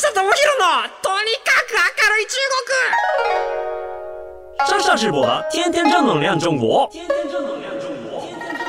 下智弘のとにかく明るい中国。上下直播的天天正能量中国。天天正能量中国。天天正能量中国。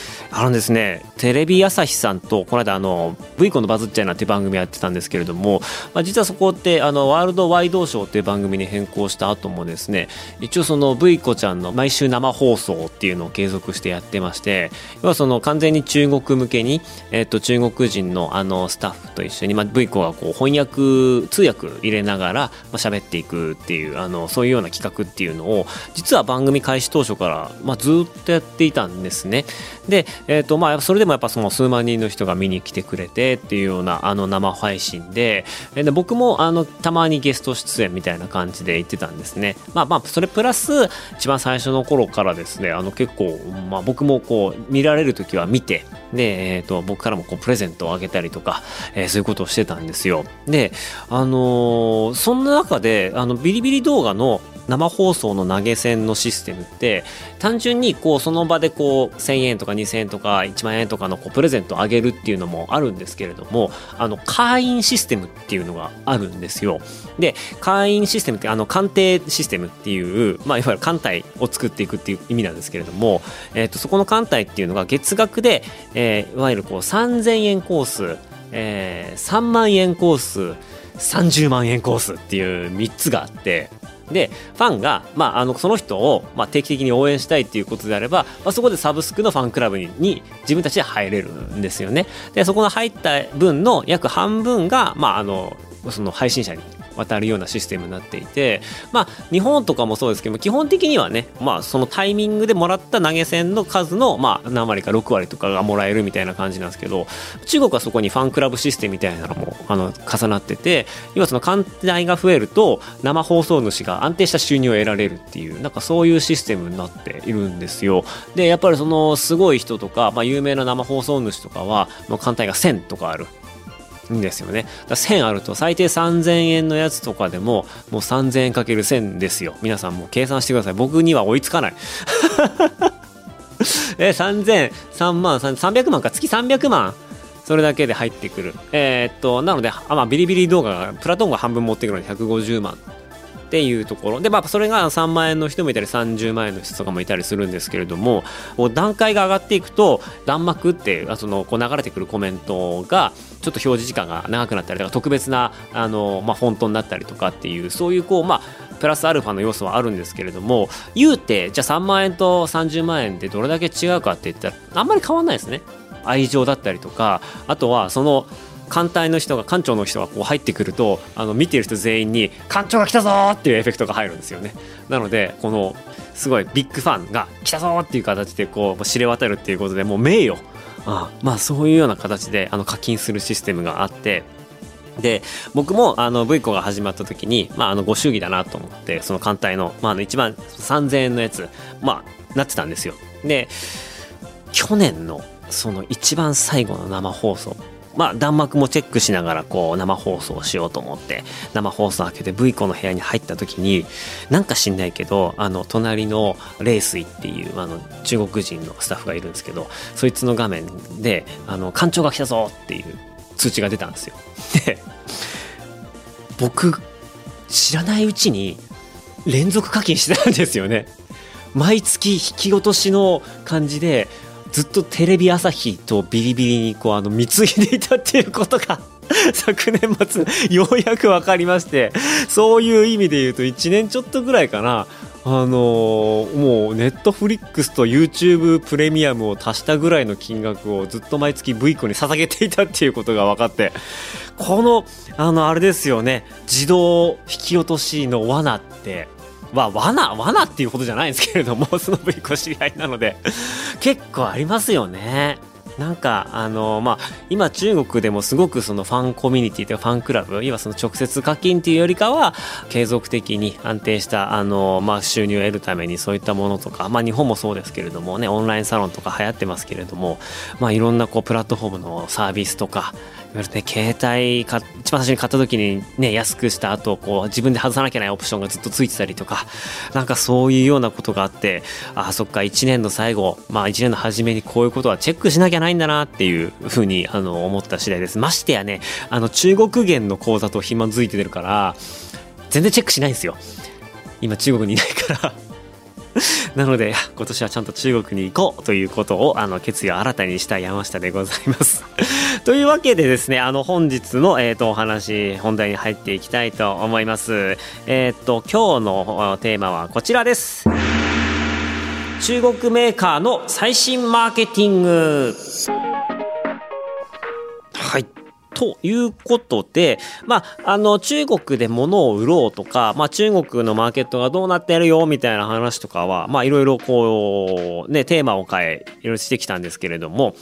ですね、テレビ朝日さんとこの間V コンのバズっちゃいなっていう番組やってたんですけれども、実はそこってワールドワイドショーっていう番組に変更した後もですね、一応その V コちゃんの毎週生放送っていうのを継続してやってまして、要はその完全に中国向けに、中国人のスタッフと一緒に、V コがこう翻訳通訳入れながら喋っていくっていうそういうような企画っていうのを実は番組開始当初から、ずっとやっていたんですね。でそれでもやっぱその数万人の人が見に来てくれてっていうような生配信で、僕もたまにゲスト出演みたいな感じで行ってたんですね。それプラス一番最初の頃からですね、結構、僕もこう見られる時は見て、で、僕からもこうプレゼントをあげたりとか、そういうことをしてたんですよ。でそんな中でビリビリ動画の生放送の投げ銭のシステムって単純にこうその場でこう1000円とか2000円とか1万円とかのこうプレゼントをあげるっていうのもあるんですけれども、会員システムっていうのがあるんですよ。で会員システムって艦艇システムっていう、いわゆる艦隊を作っていくっていう意味なんですけれども、そこの艦隊っていうのが月額で、いわゆるこう3000円コース、3万円コース、30万円コースっていう3つがあって、でファンが、その人を、定期的に応援したいっていうことであれば、そこでサブスクのファンクラブに自分たちで入れるんですよね。でそこの入った分の約半分が、その配信者に渡るようなシステムになっていて、日本とかもそうですけども、基本的にはね、そのタイミングでもらった投げ銭の数の、何割か6割とかがもらえるみたいな感じなんですけど、中国はそこにファンクラブシステムみたいなのも重なってて、今その艦隊が増えると生放送主が安定した収入を得られるっていう、なんかそういうシステムになっているんですよ。でやっぱりそのすごい人とか、有名な生放送主とかは艦隊が1000とかあるんですよね。だ1000あると最低3000円のやつとかでももう3000円かける1000ですよ。皆さんもう計算してください。僕には追いつかない3000、3万、300万か、月300万それだけで入ってくる。なのでビリビリ動画がプラトンが半分持ってくるので150万っていうところで、それが3万円の人もいたり30万円の人とかもいたりするんですけれども、段階が上がっていくと弾幕っていうこう流れてくるコメントがちょっと表示時間が長くなったりとか、特別なフォントになったりとかっていう、そういうこうプラスアルファの要素はあるんですけれども、言うてじゃあ3万円と30万円ってどれだけ違うかって言ったらあんまり変わんないですね。愛情だったりとか、あとはその艦隊の人が、艦長の人がこう入ってくると見てる人全員に艦長が来たぞーっていうエフェクトが入るんですよね。なのでこのすごいビッグファンが来たぞーっていう形でこう知れ渡るっていうことで、もう名誉、そういうような形で課金するシステムがあって、で僕もV コが始まった時に、ご祝儀だなと思ってその艦隊の、一番3000円のやつなってたんですよ。で去年のその一番最後の生放送、弾幕もチェックしながらこう生放送をしようと思って生放送開けて V コの部屋に入った時に、なんか知んないけど隣のレイスイっていう中国人のスタッフがいるんですけど、そいつの画面で艦長が来たぞっていう通知が出たんですよ。で僕知らないうちに連続課金してたんですよね。毎月引き落としの感じでずっとテレビ朝日とビリビリにこう貢いでいたっていうことが昨年末ようやく分かりまして、そういう意味で言うと1年ちょっとぐらいかな、もうネットフリックスと YouTube プレミアムを足したぐらいの金額をずっと毎月 V コに捧げていたっていうことが分かって、このあれですよね、自動引き落としの罠って罠っていうほどじゃないんですけれども、そのぶりこ知り合いなので結構ありますよね。なんか今中国でもすごくそのファンコミュニティというかファンクラブ、いわばその直接課金というよりかは継続的に安定した収入を得るためにそういったものとか、日本もそうですけれどもね、オンラインサロンとか流行ってますけれども、いろんなこうプラットフォームのサービスとか、いわゆるね、携帯一番最初に買った時にね、安くした後こう自分で外さなきゃいけないオプションがずっとついてたりとか、なんかそういうようなことがあって、あ、そっか、1年の最後、1年の初めにこういうことはチェックしなきゃないんだなっていうふうに思った次第です。ましてやね、中国元の口座とひもづいてるから全然チェックしないんですよ。今中国にいないからなので今年はちゃんと中国に行こうということを決意を新たにした山下でございますというわけでですね、本日の、本題に入っていきたいと思います。今日のテーマはこちらです。中国メーカーの最新マーケティング。はいということで、中国で物を売ろうとか、中国のマーケットがどうなってるよみたいな話とかは、いろいろこうね、テーマを変えいろいろしてきたんですけれども、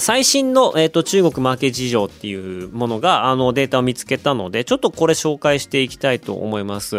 最新の、中国マーケ事情っていうものがデータを見つけたので、ちょっとこれ紹介していきたいと思います。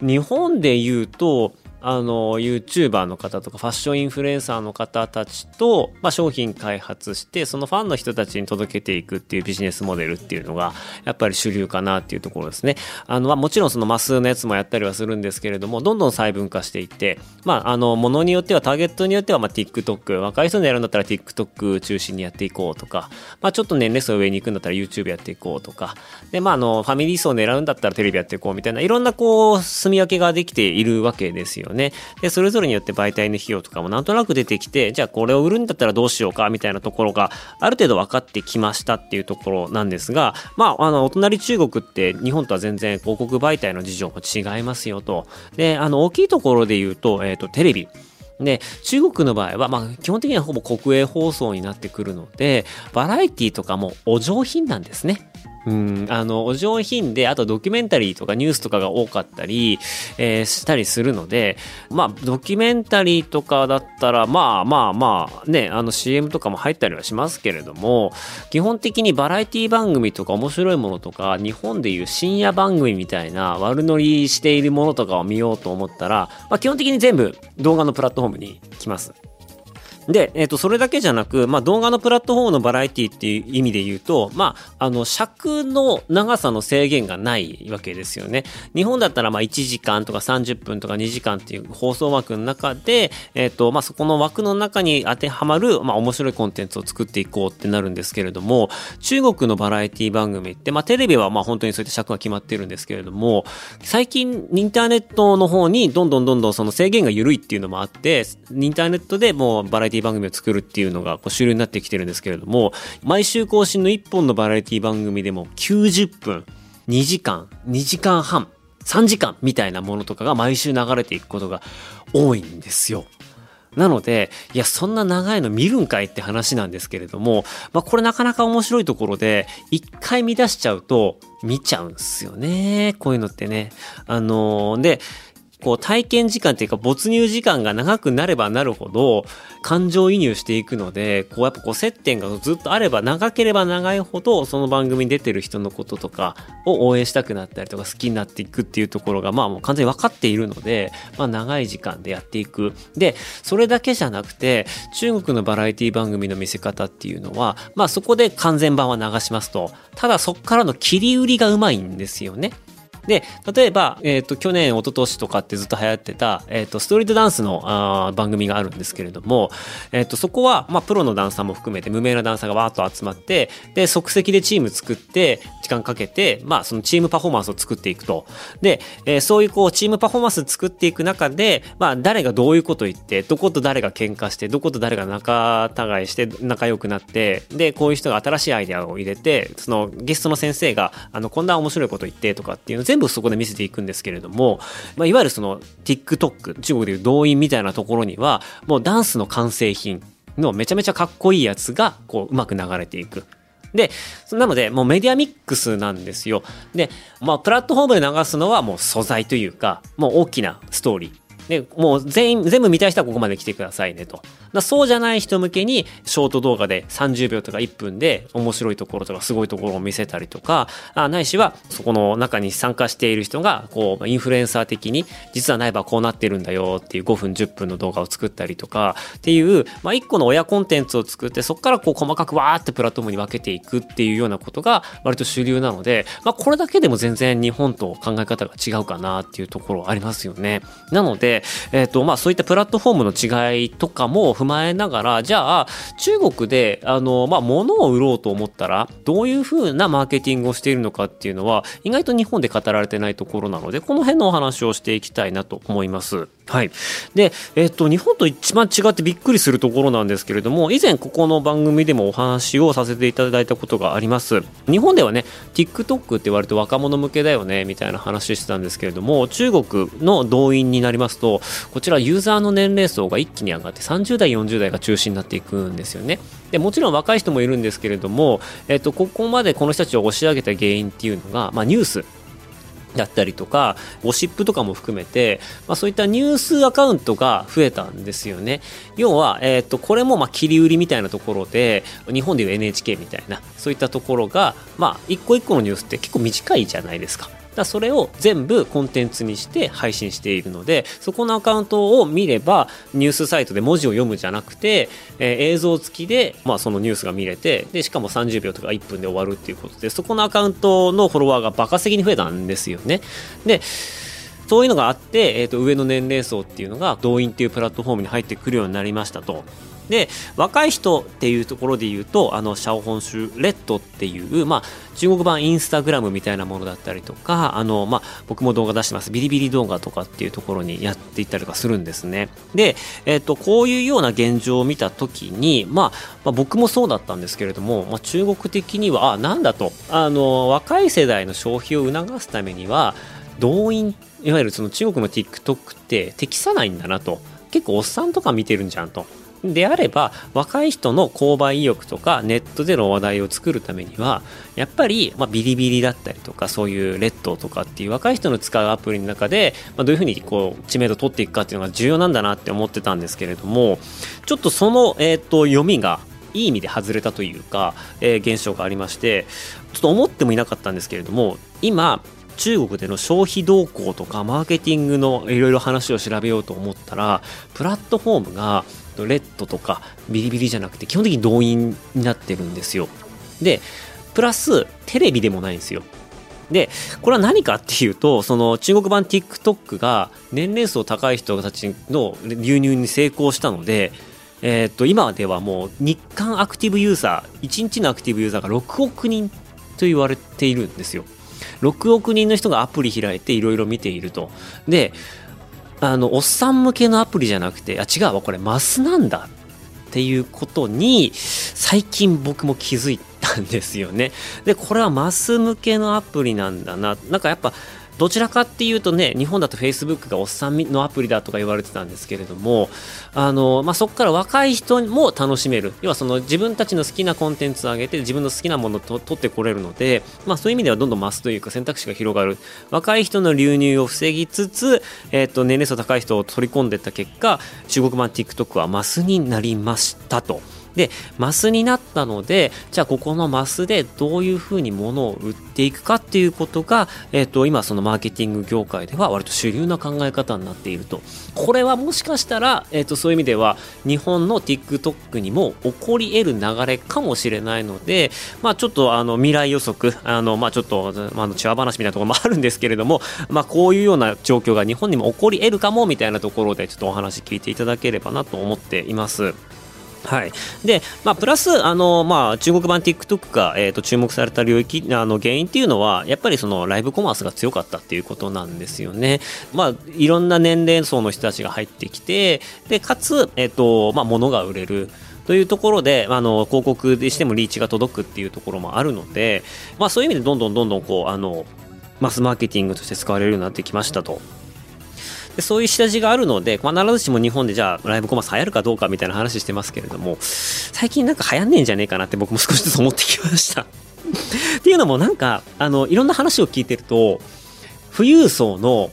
日本で言うとYouTuber の方とかファッションインフルエンサーの方たちと、商品開発してそのファンの人たちに届けていくっていうビジネスモデルっていうのがやっぱり主流かなっていうところですね。もちろんそのマスのやつもやったりはするんですけれども、どんどん細分化していって、ものによってはターゲットによってはTikTok、若い人にやるんだったら TikTok 中心にやっていこうとか、ちょっと年齢層上に行くんだったら YouTube やっていこうとかで、ファミリー層を狙うんだったらテレビやっていこうみたいな、いろんなこう住み分けができているわけですよね。でそれぞれによって媒体の費用とかもなんとなく出てきて、じゃあこれを売るんだったらどうしようかみたいなところがある程度分かってきましたっていうところなんですが、お隣中国って日本とは全然広告媒体の事情も違いますよと。で大きいところで言うと、テレビで中国の場合は、基本的にはほぼ国営放送になってくるので、バラエティとかもお上品なんですね。お上品で、あとドキュメンタリーとかニュースとかが多かったり、したりするので、ドキュメンタリーとかだったら、ね、CM とかも入ったりはしますけれども、基本的にバラエティ番組とか面白いものとか、日本でいう深夜番組みたいな悪乗りしているものとかを見ようと思ったら、基本的に全部動画のプラットフォームに来ます。で、それだけじゃなく、動画のプラットフォームのバラエティっていう意味で言うと、尺の長さの制限がないわけですよね。日本だったら、1時間とか30分とか2時間っていう放送枠の中で、そこの枠の中に当てはまる、面白いコンテンツを作っていこうってなるんですけれども、中国のバラエティ番組って、テレビは本当にそういった尺が決まってるんですけれども、最近、インターネットの方にどんどんその制限が緩いっていうのもあって、インターネットでもうバラエティ番組を作るっていうのが主流になってきてるんですけれども、毎週更新の1本のバラエティ番組でも90分、2時間、2時間半、3時間みたいなものとかが毎週流れていくことが多いんですよ。なので、いや、そんな長いの見るんかいって話なんですけれども、これなかなか面白いところで、一回見出しちゃうと見ちゃうんですよね。こういうのってね。で、こう体験時間っていうか没入時間が長くなればなるほど感情移入していくので、やっぱ接点がずっとあれば長ければ長いほど、その番組に出てる人のこととかを応援したくなったりとか好きになっていくっていうところが、もう完全に分かっているので、長い時間でやっていく。でそれだけじゃなくて、中国のバラエティ番組の見せ方っていうのは、そこで完全版は流しますと。ただそっからの切り売りがうまいんですよね。で、例えば、去年、一昨年とかってずっと流行ってた、ストリートダンスの番組があるんですけれども、そこは、プロのダンサーも含めて、無名なダンサーがわーっと集まって、で、即席でチーム作って、時間かけて、そのチームパフォーマンスを作っていくと。で、そういうチームパフォーマンス作っていく中で、誰がどういうこと言って、どこと誰が喧嘩して、どこと誰が仲違いして、仲良くなって、で、こういう人が新しいアイデアを入れて、その、ゲストの先生が、こんな面白いこと言って、とかっていうの全部そこで見せていくんですけれども、いわゆるその TikTok、 中国でいう動員みたいなところには、もうダンスの完成品のめちゃめちゃかっこいいやつがうまく流れていく。で、なのでもうメディアミックスなんですよ。で、まあプラットフォームで流すのはもう素材というか、もう大きなストーリー。で、もう全部見たい人はここまで来てくださいねと。そうじゃない人向けにショート動画で30秒とか1分で面白いところとかすごいところを見せたりとか、ないしはそこの中に参加している人がこうインフルエンサー的に実は内部はこうなってるんだよっていう5分10分の動画を作ったりとかっていう、まあ一個の親コンテンツを作ってそこからこう細かくわーってプラットフォームに分けていくっていうようなことが割と主流なので、まあこれだけでも全然日本と考え方が違うかなっていうところありますよね。なのでまあそういったプラットフォームの違いとかも踏まえながら、じゃあ中国でまあ物を売ろうと思ったらどういう風なマーケティングをしているのかっていうのは意外と日本で語られてないところなので、この辺のお話をしていきたいなと思います。はい。で、日本と一番違ってびっくりするところなんですけれども、以前ここの番組でもお話をさせていただいたことがあります。日本ではね、TikTok って割と若者向けだよね、みたいな話してたんですけれども、中国の動員になりますと、こちらユーザーの年齢層が一気に上がって30代、40代が中心になっていくんですよね。で、もちろん若い人もいるんですけれども、ここまでこの人たちを押し上げた原因っていうのが、まあニュース。だったりとかゴシップとかも含めて、まあ、そういったニュースアカウントが増えたんですよね。要は、これもまあ切り売りみたいなところで、日本でいう NHK みたいなそういったところが、まあ、一個一個のニュースって結構短いじゃないですか。だからそれを全部コンテンツにして配信しているので、そこのアカウントを見ればニュースサイトで文字を読むじゃなくて、映像付きで、まあ、そのニュースが見れて、でしかも30秒とか1分で終わるっていうことで、そこのアカウントのフォロワーがバカ的に増えたんですよね。でそういうのがあって、上の年齢層っていうのが動員っていうプラットフォームに入ってくるようになりましたと。で若い人っていうところで言うとシャオホンシュレッドっていう、まあ、中国版インスタグラムみたいなものだったりとかまあ、僕も動画出してますビリビリ動画とかっていうところにやっていったりとかするんですね。で、こういうような現状を見た時に、まあ、僕もそうだったんですけれども、まあ、中国的にはなんだと若い世代の消費を促すためには動員いわゆるその中国の TikTok って適さないんだなと。結構おっさんとか見てるんじゃんと。であれば若い人の購買意欲とかネットでの話題を作るためにはやっぱり、まあ、ビリビリだったりとかそういうレッドとかっていう若い人の使うアプリの中で、まあ、どういうふうにこう知名度を取っていくかっていうのが重要なんだなって思ってたんですけれども、ちょっとその、読みがいい意味で外れたというか、現象がありまして、ちょっと思ってもいなかったんですけれども、今中国での消費動向とかマーケティングのいろいろ話を調べようと思ったら、プラットフォームがレッドとかビリビリじゃなくて基本的に動員になってるんですよ。でプラステレビでもないんですよ。でこれは何かっていうと、その中国版 TikTok が年齢層高い人たちの流入に成功したので、今ではもう日間アクティブユーザー1日のアクティブユーザーが6億人と言われているんですよ。6億人の人がアプリ開いていろいろ見ていると。でおっさん向けのアプリじゃなくて、あ、違うわ、これマスなんだっていうことに最近僕も気づいたんですよね。で、これはマス向けのアプリなんだな。なんかやっぱどちらかっていうとね、日本だと Facebook がおっさんのアプリだとか言われてたんですけれども、まあ、そこから若い人も楽しめる。要はその自分たちの好きなコンテンツを上げて自分の好きなものを取ってこれるので、まあそういう意味ではどんどん増すというか選択肢が広がる。若い人の流入を防ぎつつ、年齢層高い人を取り込んでいった結果、中国版 TikTok はマスになりましたと。でマスになったので、じゃあここのマスでどういうふうに物を売っていくかっていうことが、今そのマーケティング業界では割と主流な考え方になっていると。これはもしかしたら、そういう意味では日本の TikTok にも起こり得る流れかもしれないので、まあ、ちょっと未来予測まあ、ちょっとチワ話みたいなところもあるんですけれども、まあ、こういうような状況が日本にも起こり得るかもみたいなところでちょっとお話聞いていただければなと思っています。はい。で、まあ、プラス、まあ、中国版 TikTok が、注目された領域、原因っていうのは、やっぱりそのライブコマースが強かったっていうことなんですよね。まあ、いろんな年齢層の人たちが入ってきて、で、かつ、まあ、物が売れる。というところで、広告でしてもリーチが届くっていうところもあるので、まあ、そういう意味でどんどんこう、マスマーケティングとして使われるようになってきましたと。でそういう下地があるので、必ずしも日本でじゃあライブコマース流行るかどうかみたいな話してますけれども、最近なんか流行んねえんじゃねえかなって僕も少しずつ思ってきましたっていうのもなんかいろんな話を聞いてると、富裕層の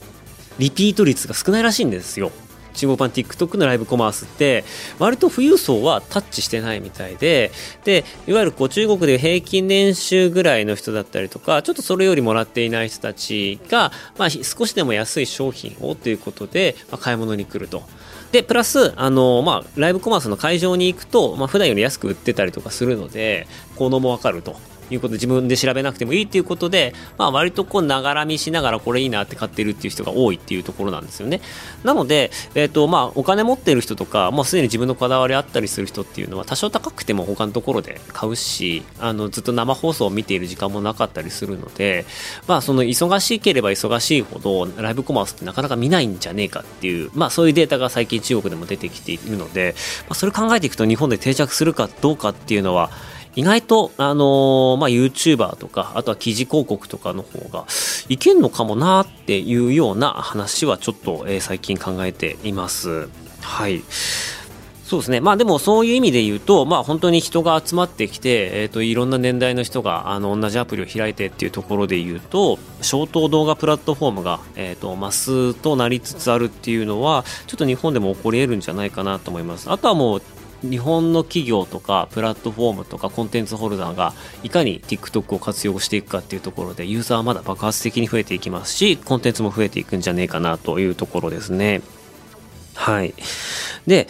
リピート率が少ないらしいんですよ。中国版 TikTok のライブコマースって割と富裕層はタッチしてないみたいで、でいわゆるこう中国で平均年収ぐらいの人だったりとか、ちょっとそれよりもらっていない人たちが、まあ、少しでも安い商品をということで、まあ、買い物に来ると。でプラスまあ、ライブコマースの会場に行くと、まあ、普段より安く売ってたりとかするので効能もわかるということで、自分で調べなくてもいいということで、まあ、割とこうながら見しながらこれいいなって買ってるっていう人が多いっていうところなんですよね。なので、まあ、お金持ってる人とかもうすでに自分のこだわりあったりする人っていうのは多少高くても他のところで買うし、ずっと生放送を見ている時間もなかったりするので、まあ、その忙しければ忙しいほどライブコマースってなかなか見ないんじゃねえかっていう、まあ、そういうデータが最近中国でも出てきているので、まあ、それ考えていくと日本で定着するかどうかっていうのは意外と、まあ、YouTuber とか、あとは記事広告とかの方がいけんのかもなっていうような話はちょっと、最近考えています。はい。そうですね。まあでもそういう意味で言うと、まあ本当に人が集まってきて、いろんな年代の人が同じアプリを開いてっていうところで言うと、ショート動画プラットフォームが、マスとなりつつあるっていうのは、ちょっと日本でも起こり得るんじゃないかなと思います。あとはもう、日本の企業とかプラットフォームとかコンテンツホルダーがいかに TikTok を活用していくかっていうところで、ユーザーはまだ爆発的に増えていきますし、コンテンツも増えていくんじゃねえかなというところですね。はい。で、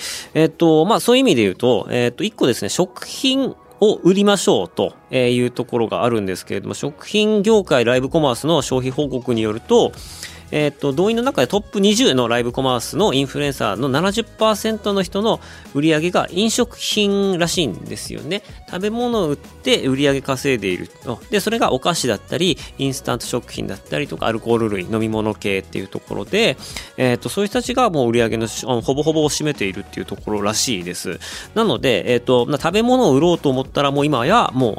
まあそういう意味で言うと、一個ですね、食品を売りましょうというところがあるんですけれども、食品業界ライブコマースの消費報告によると、動員の中でトップ20のライブコマースのインフルエンサーの 70% の人の売り上げが飲食品らしいんですよね。食べ物を売って売り上げ稼いでいる。で、それがお菓子だったり、インスタント食品だったりとか、アルコール類、飲み物系っていうところで、そういう人たちがもう売り上げのほぼほぼを占めているっていうところらしいです。なので、食べ物を売ろうと思ったらもう今や、もう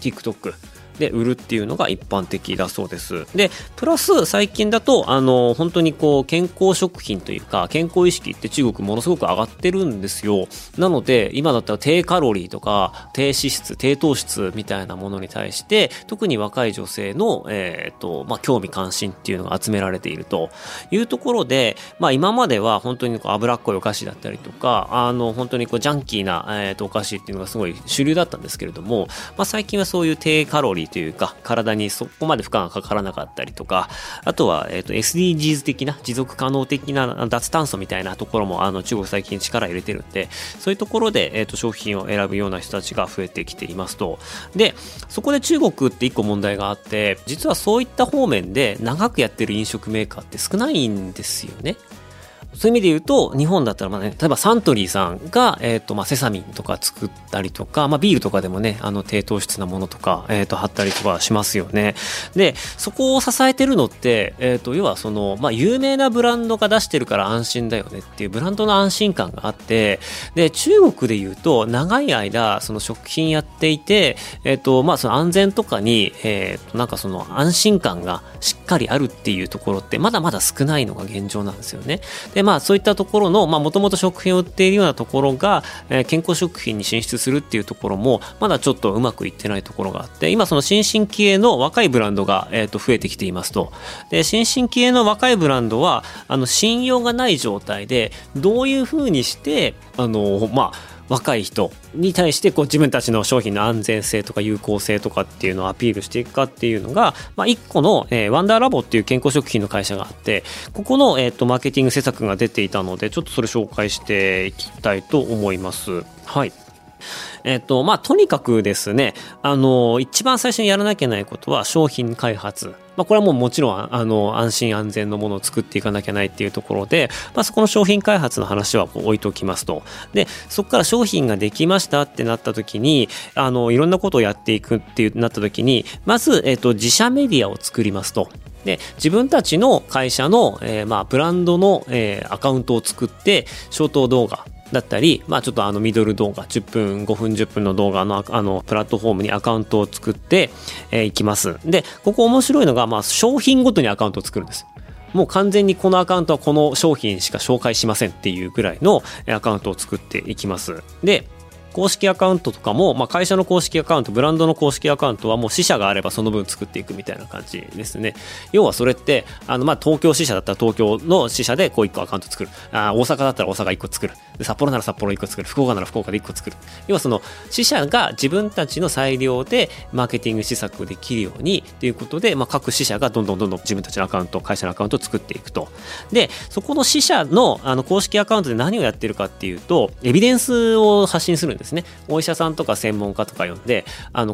TikTok。で売るっていうのが一般的だそうです。で、プラス最近だと本当にこう健康食品というか健康意識って中国ものすごく上がってるんですよ。なので今だったら低カロリーとか低脂質、低糖質みたいなものに対して特に若い女性のまあ興味関心っていうのが集められているというところで、まあ今までは本当にこう脂っこいお菓子だったりとか本当にこうジャンキーなお菓子っていうのがすごい主流だったんですけれども、まあ最近はそういう低カロリーというか体にそこまで負荷がかからなかったりとか、あとは、SDGs 的な持続可能的な脱炭素みたいなところも中国最近力入れてるんで、そういうところで、商品を選ぶような人たちが増えてきていますと。でそこで中国って一個問題があって、実はそういった方面で長くやってる飲食メーカーって少ないんですよね。そういう意味で言うと、日本だったらまあ、ね、例えばサントリーさんが、まあ、セサミンとか作ったりとか、まあ、ビールとかでもね、低糖質なものとか、貼ったりとかしますよね。で、そこを支えてるのって、要はその、まあ、有名なブランドが出してるから安心だよねっていうブランドの安心感があって、で、中国で言うと、長い間、その食品やっていて、まあ、その安全とかに、なんかその安心感がしっかりあるっていうところって、まだまだ少ないのが現状なんですよね。でまあ、そういったところのもともと食品を売っているようなところが、健康食品に進出するっていうところもまだちょっとうまくいってないところがあって、今その新進気鋭の若いブランドが、増えてきていますと。で新進気鋭の若いブランドは信用がない状態でどういうふうにしてまあ若い人に対してこう自分たちの商品の安全性とか有効性とかっていうのをアピールしていくかっていうのが、まあ、一個の、ワンダーラボっていう健康食品の会社があって、ここの、マーケティング施策が出ていたので、ちょっとそれ紹介していきたいと思います。はい。まあ、とにかくですね、一番最初にやらなきゃいけないことは商品開発。まあ、これはもうもちろん、安心安全のものを作っていかなきゃないっていうところで、まあ、そこの商品開発の話はこう置いておきますと。で、そこから商品ができましたってなった時に、いろんなことをやっていくってなった時に、まず、自社メディアを作りますと。で、自分たちの会社の、まあ、ブランドの、アカウントを作って、ショート動画。だったり、まあちょっとミドル動画、10分、5分、10分の動画のプラットフォームにアカウントを作っていきます。で、ここ面白いのが、まあ商品ごとにアカウントを作るんです。もう完全にこのアカウントはこの商品しか紹介しませんっていうぐらいのアカウントを作っていきます。で、公式アカウントとかも、まあ、会社の公式アカウント、ブランドの公式アカウントはもう支社があればその分作っていくみたいな感じですね。要はそれってまあ東京支社だったら東京の支社でこう1個アカウント作る、大阪だったら大阪1個作る、札幌なら札幌1個作る、福岡なら福岡で1個作る。要はその支社が自分たちの裁量でマーケティング施策できるようにということで、まあ、各支社がどんどん自分たちのアカウント、会社のアカウントを作っていくと。で、そこの支社の公式アカウントで何をやってるかっていうと、エビデンスを発信するんですですね。お医者さんとか専門家とか呼んで、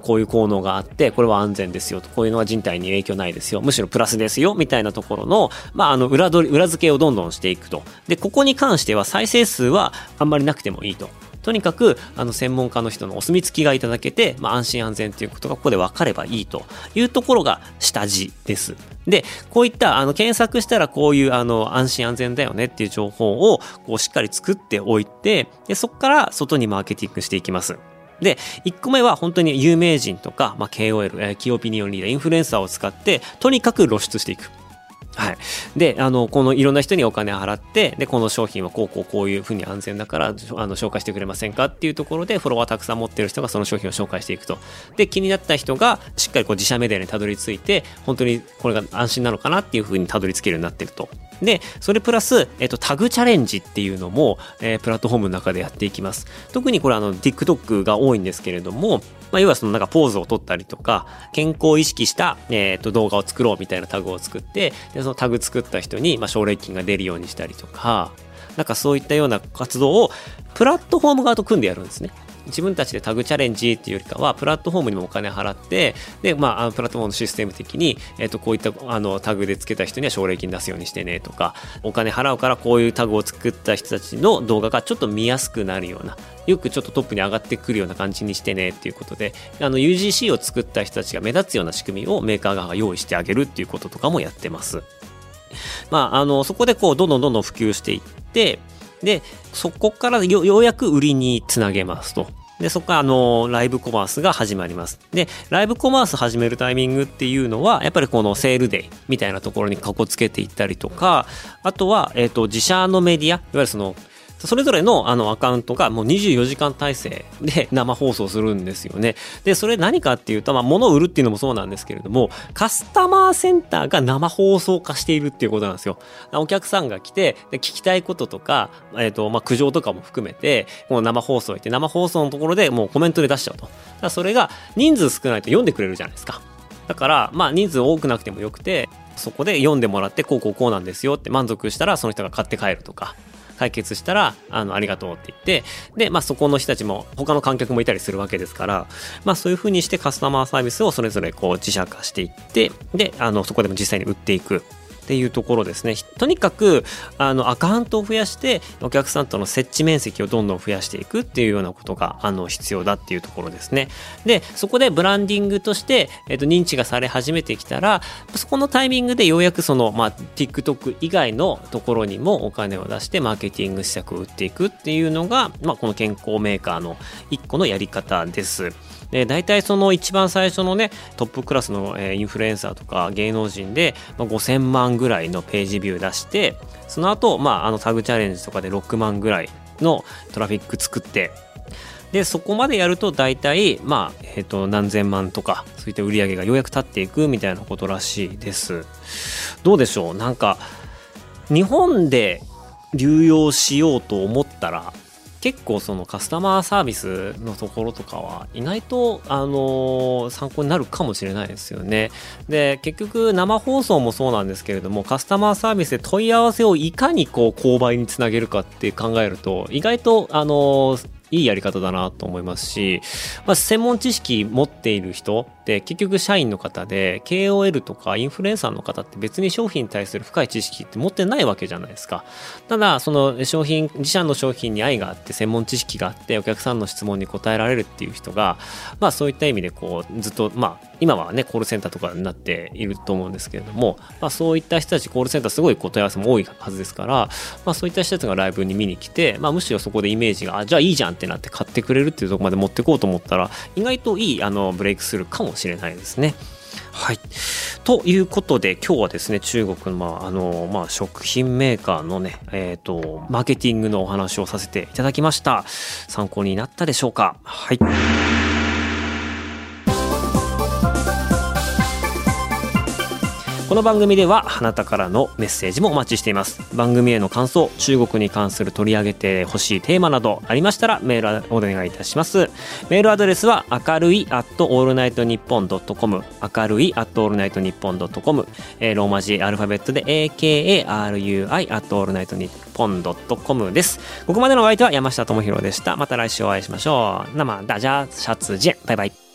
こういう効能があってこれは安全ですよと、こういうのは人体に影響ないですよ、むしろプラスですよみたいなところの、まあ、裏付けをどんどんしていくと。で、ここに関しては再生数はあんまりなくてもいいと。とにかく専門家の人のお墨付きがいただけて、まあ、安心安全ということがここで分かればいいというところが下地です。で、こういった検索したらこういう安心安全だよねっていう情報をこうしっかり作っておいて、でそこから外にマーケティングしていきます。で、1個目は本当に有名人とか、まあ、KOL、キーオピニオンリーダー、インフルエンサーを使ってとにかく露出していく。はい。で、このいろんな人にお金を払って、で、この商品はこういうふうに安全だから、紹介してくれませんかっていうところで、フォロワーたくさん持ってる人がその商品を紹介していくと。で、気になった人がしっかりこう自社メディアにたどり着いて、本当にこれが安心なのかなっていうふうにたどり着けるようになってると。で、それプラス、タグチャレンジっていうのも、プラットフォームの中でやっていきます。特にこれTikTok が多いんですけれども、まあ、要はそのなんかポーズを撮ったりとか、健康を意識した、動画を作ろうみたいなタグを作って、でそのタグ作った人に、まあ、奨励金が出るようにしたりとか、なんかそういったような活動をプラットフォーム側と組んでやるんですね。自分たちでタグチャレンジっていうよりかは、プラットフォームにもお金払って、で、まあ、プラットフォームのシステム的に、こういった、タグでつけた人には奨励金出すようにしてねとか、お金払うからこういうタグを作った人たちの動画がちょっと見やすくなるような、よくちょっとトップに上がってくるような感じにしてねっていうことで、UGC を作った人たちが目立つような仕組みをメーカー側が用意してあげるっていうこととかもやってます。まあ、そこでこう、どんどん普及していって、で、そこからようやく売りにつなげますと。で、そこからライブコマースが始まります。で、ライブコマース始めるタイミングっていうのは、やっぱりこのセールデイみたいなところにかこつけていったりとか、あとは、自社のメディア、いわゆるそれぞれのアカウントがもう24時間体制で生放送するんですよね。で、それ何かっていうと、まあ、物を売るっていうのもそうなんですけれども、カスタマーセンターが生放送化しているっていうことなんですよ。お客さんが来て、で、聞きたいこととか、まあ、苦情とかも含めて、もう生放送行って、生放送のところでもうコメントで出しちゃうと。だからそれが人数少ないと読んでくれるじゃないですか。だから、まあ、人数多くなくてもよくて、そこで読んでもらって、こうなんですよって満足したら、その人が買って帰るとか。解決したら、ありがとうって言って、で、まあ、そこの人たちも、他の観客もいたりするわけですから、まあ、そういう風にしてカスタマーサービスをそれぞれこう自社化していって、で、そこでも実際に売っていくっていうところですね。とにかく、アカウントを増やして、お客さんとの接地面積をどんどん増やしていくっていうようなことが、必要だっていうところですね。で、そこでブランディングとして、認知がされ始めてきたら、そこのタイミングでようやくまあ、TikTok 以外のところにもお金を出して、マーケティング施策を打っていくっていうのが、まあ、この健康メーカーの一個のやり方です。で、大体その一番最初のね、トップクラスのインフルエンサーとか芸能人で、まあ、5000万ぐらいのページビュー出して、その後、まあ、タグチャレンジとかで6万ぐらいのトラフィック作って、で、そこまでやると大体、まあ、何千万とか、そういった売り上げがようやく立っていくみたいなことらしいです。どうでしょう？なんか、日本で流用しようと思ったら、結構そのカスタマーサービスのところとかは意外と参考になるかもしれないですよね。で、結局生放送もそうなんですけれども、カスタマーサービスで問い合わせをいかにこう購買につなげるかって考えると、意外といいやり方だなと思いますし、まあ、専門知識持っている人って結局社員の方で KOL とかインフルエンサーの方って別に商品に対する深い知識って持ってないわけじゃないですか。ただその自社の商品に愛があって専門知識があってお客さんの質問に答えられるっていう人が、まあそういった意味でこうずっと、まあ今はねコールセンターとかになっていると思うんですけれども、まあそういった人たちコールセンターすごい問い合わせも多いはずですから、まあそういった人たちがライブに見に来て、まあむしろそこでイメージがじゃあいいじゃんってなって買ってくれるっていうところまで持ってこうと思ったら、意外といいブレイクスルーかもしれないですね。はい、ということで今日はですね、中国の食品メーカーのね、マーケティングのお話をさせていただきました。参考になったでしょうか。はい、この番組ではあなたからのメッセージもお待ちしています。番組への感想、中国に関する取り上げてほしいテーマなどありましたらメールをお願いいたします。メールアドレスは明るい@allnightnippon.com、 明るい@allnightnippon.com、 ローマ字アルファベットで akarui@allnightnippon.com です。ここまでのお相手は山下智博でした。また来週お会いしましょう。生ダジャシャツジェン、バイバイ。